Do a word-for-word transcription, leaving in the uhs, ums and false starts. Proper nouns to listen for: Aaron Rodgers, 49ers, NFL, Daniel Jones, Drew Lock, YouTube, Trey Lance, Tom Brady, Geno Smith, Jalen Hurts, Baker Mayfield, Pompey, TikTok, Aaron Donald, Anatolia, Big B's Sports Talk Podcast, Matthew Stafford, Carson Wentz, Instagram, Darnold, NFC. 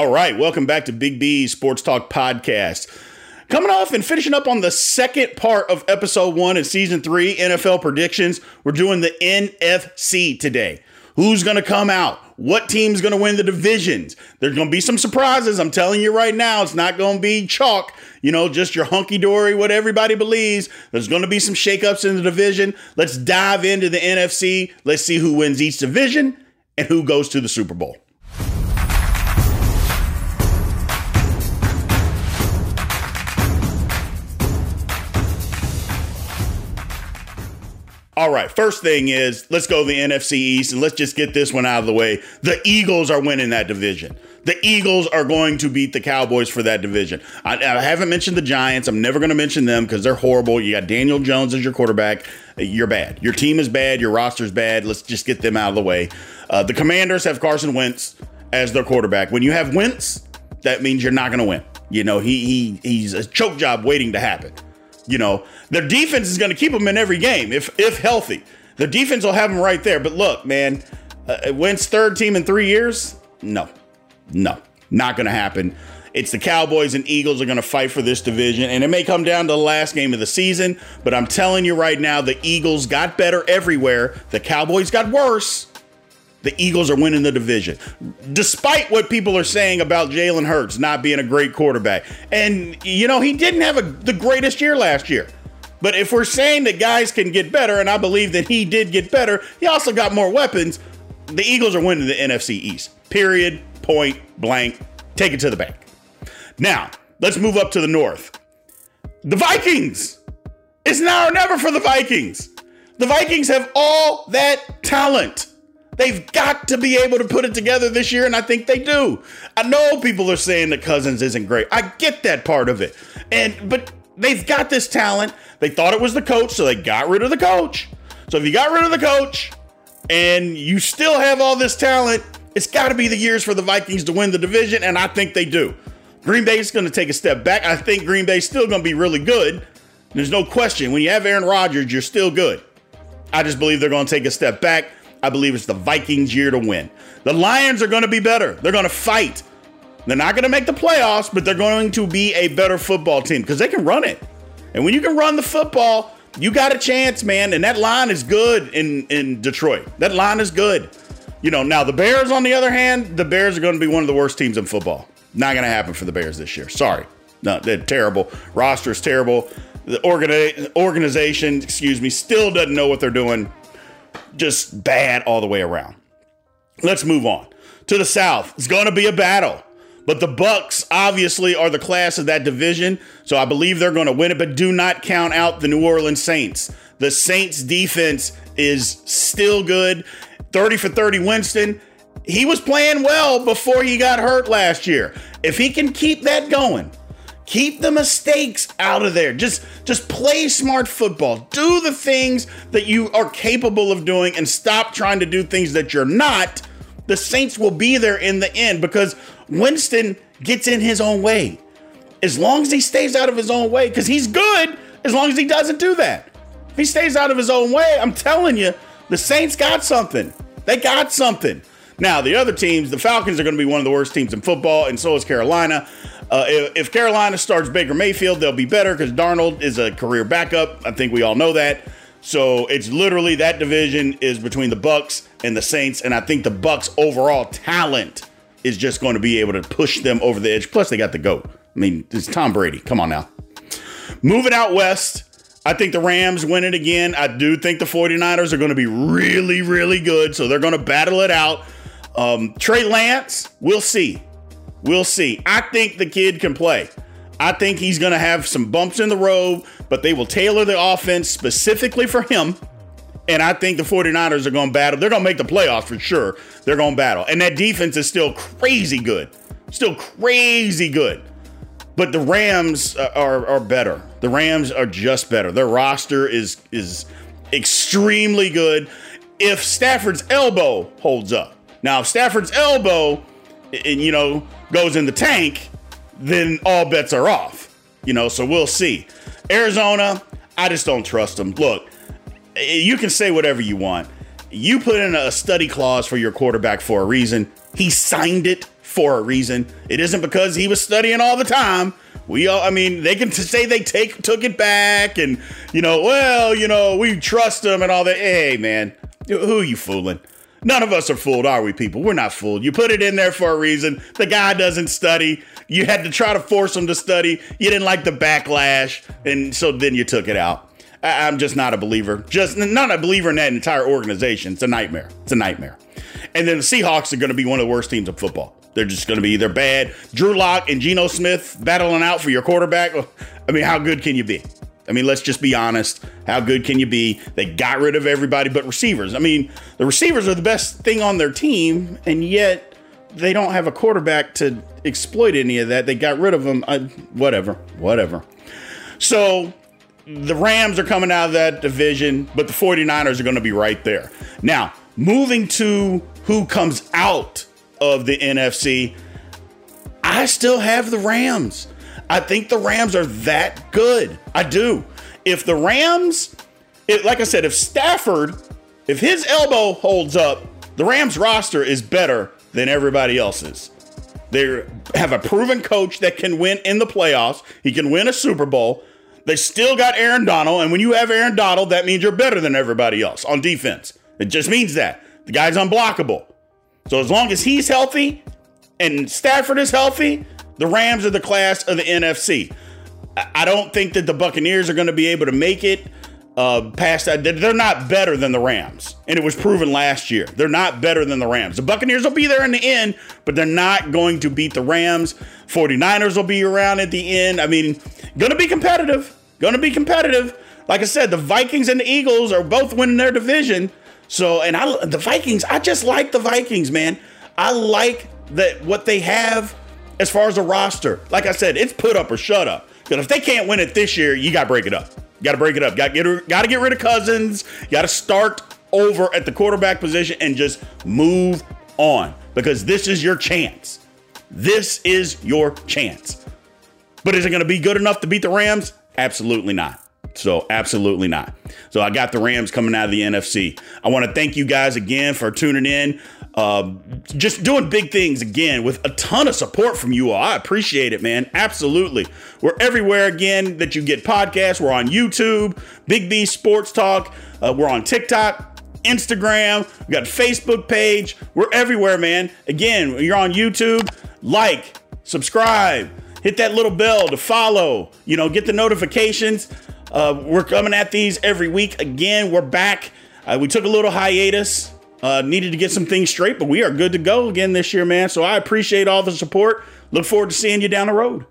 All right, welcome back to Big B's Sports Talk Podcast. Coming off and finishing up on the second part of episode one of season three, N F L predictions. We're doing the N F C today. Who's going to come out? What team's going to win the divisions? There's going to be some surprises. I'm telling you right now, it's not going to be chalk, you know, just your hunky-dory, what everybody believes. There's going to be some shakeups in the division. Let's dive into the N F C. Let's see who wins each division and who goes to the Super Bowl. All right, first thing is, let's go to the N F C East, and let's just get this one out of the way. The Eagles are winning that division. The Eagles are going to beat the Cowboys for that division. I, I haven't mentioned the Giants. I'm never going to mention them because they're horrible. You got Daniel Jones as your quarterback. You're bad. Your team is bad. Your roster's bad. Let's just get them out of the way. Uh, the Commanders have Carson Wentz as their quarterback. When you have Wentz, that means you're not going to win. You know, he he he's a choke job waiting to happen. You know, their defense is going to keep them in every game if if healthy. Their defense will have them right there. But look, man, uh, Wentz third team in three years? No, no, not going to happen. It's the Cowboys and Eagles are going to fight for this division, and it may come down to the last game of the season. But I'm telling you right now, the Eagles got better everywhere. The Cowboys got worse. The Eagles are winning the division, despite what people are saying about Jalen Hurts not being a great quarterback. And, you know, he didn't have a, the greatest year last year. But if we're saying that guys can get better, and I believe that he did get better, he also got more weapons. The Eagles are winning the N F C East, period, point blank. Take it to the bank. Now, let's move up to the North. The Vikings. It's now or never for the Vikings. The Vikings have all that talent. They've got to be able to put it together this year, and I think they do. I know people are saying that Cousins isn't great. I get that part of it. And but they've got this talent. They thought it was the coach, so they got rid of the coach. So if you got rid of the coach and you still have all this talent, it's got to be the years for the Vikings to win the division, and I think they do. Green Bay is going to take a step back. I think Green Bay is still going to be really good. There's no question. When you have Aaron Rodgers, you're still good. I just believe they're going to take a step back. I believe it's the Vikings' year to win. The Lions are going to be better. They're going to fight. They're not going to make the playoffs, but they're going to be a better football team because they can run it. And when you can run the football, you got a chance, man. And that line is good in, in Detroit. That line is good. You know, now the Bears, on the other hand, the Bears are going to be one of the worst teams in football. Not going to happen for the Bears this year. Sorry. No, they're terrible. Roster is terrible. The organi- organization, excuse me, still doesn't know what they're doing. Just bad all the way around. Let's move on to the South. It's going to be a battle, but the Bucks obviously are the class of that division. So I believe they're going to win it, but do not count out the New Orleans Saints. The Saints defense is still good. thirty for thirty Winston. He was playing well before he got hurt last year. If he can keep that going, keep the mistakes out of there. Just, just play smart football. Do the things that you are capable of doing and stop trying to do things that you're not. The Saints will be there in the end because Winston gets in his own way. As long as he stays out of his own way, because he's good as long as he doesn't do that. If he stays out of his own way, I'm telling you, the Saints got something. They got something. Now, the other teams, the Falcons are going to be one of the worst teams in football, and so is Carolina. Uh, if, if Carolina starts Baker Mayfield, they'll be better because Darnold is a career backup. I think we all know that. So it's literally that division is between the Bucs and the Saints. And I think the Bucs' overall talent is just going to be able to push them over the edge. Plus, they got the GOAT. I mean, it's Tom Brady. Come on now. Moving out west, I think the Rams win it again. I do think the 49ers are going to be really, really good. So they're going to battle it out. Um, Trey Lance, we'll see. We'll see. I think the kid can play. I think he's going to have some bumps in the road, but they will tailor the offense specifically for him. And I think the 49ers are going to battle. They're going to make the playoffs for sure. They're going to battle. And that defense is still crazy good. Still crazy good. But the Rams are, are better. The Rams are just better. Their roster is, is extremely good if Stafford's elbow holds up. Now, if Stafford's elbow, and, you know, goes in the tank, then all bets are off, you know, so we'll see. Arizona, I just don't trust them. Look, you can say whatever you want. You put in a study clause for your quarterback for a reason. He signed it for a reason. It isn't because he was studying all the time. We all, I mean, they can t- say they take took it back and, you know, well, you know, we trust them and all that. Hey, man, who are you fooling? None of us are fooled, are we, people? We're not fooled. You put it in there for a reason. The guy doesn't study. You had to try to force him to study. You didn't like the backlash, and so then you took it out. I- I'm just not a believer. Just not a believer in that entire organization. It's a nightmare. It's a nightmare. And then the Seahawks are going to be one of the worst teams in football. They're just going to be either bad. Drew Lock and Geno Smith battling out for your quarterback. I mean, how good can you be? I mean, let's just be honest. How good can you be? They got rid of everybody but receivers. I mean, the receivers are the best thing on their team, and yet they don't have a quarterback to exploit any of that. They got rid of them. I, whatever, whatever. So the Rams are coming out of that division, but the 49ers are going to be right there. Now, moving to who comes out of the N F C, I still have the Rams. I think the Rams are that good. I do. If the Rams, it, like I said, if Stafford, if his elbow holds up, the Rams roster is better than everybody else's. They have a proven coach that can win in the playoffs. He can win a Super Bowl. They still got Aaron Donald. And when you have Aaron Donald, that means you're better than everybody else on defense. It just means that. The guy's unblockable. So as long as he's healthy and Stafford is healthy, the Rams are the class of the N F C. I don't think that the Buccaneers are going to be able to make it uh, past that. They're not better than the Rams. And it was proven last year. They're not better than the Rams. The Buccaneers will be there in the end, but they're not going to beat the Rams. 49ers will be around at the end. I mean, going to be competitive. Going to be competitive. Like I said, the Vikings and the Eagles are both winning their division. So, and I, the Vikings, I just like the Vikings, man. I like that what they have. As far as the roster, like I said, it's put up or shut up. Because if they can't win it this year, you got to break it up. Got to break it up. Got to get, get rid of Cousins. Got to start over at the quarterback position and just move on. Because this is your chance. This is your chance. But is it going to be good enough to beat the Rams? Absolutely not. So absolutely not. So I got the Rams coming out of the N F C. I want to thank you guys again for tuning in. Uh, just doing big things again with a ton of support from you all. I appreciate it, man. Absolutely. We're everywhere again that you get podcasts. We're on YouTube, Big B's Sports Talk. Uh, we're on TikTok, Instagram. We got a Facebook page. We're everywhere, man. Again, you're on YouTube. Like, subscribe, hit that little bell to follow, you know, get the notifications. Uh, we're coming at these every week. Again, we're back. Uh, we took a little hiatus. Uh, needed to get some things straight, but we are good to go again this year, man. So I appreciate all the support. Look forward to seeing you down the road.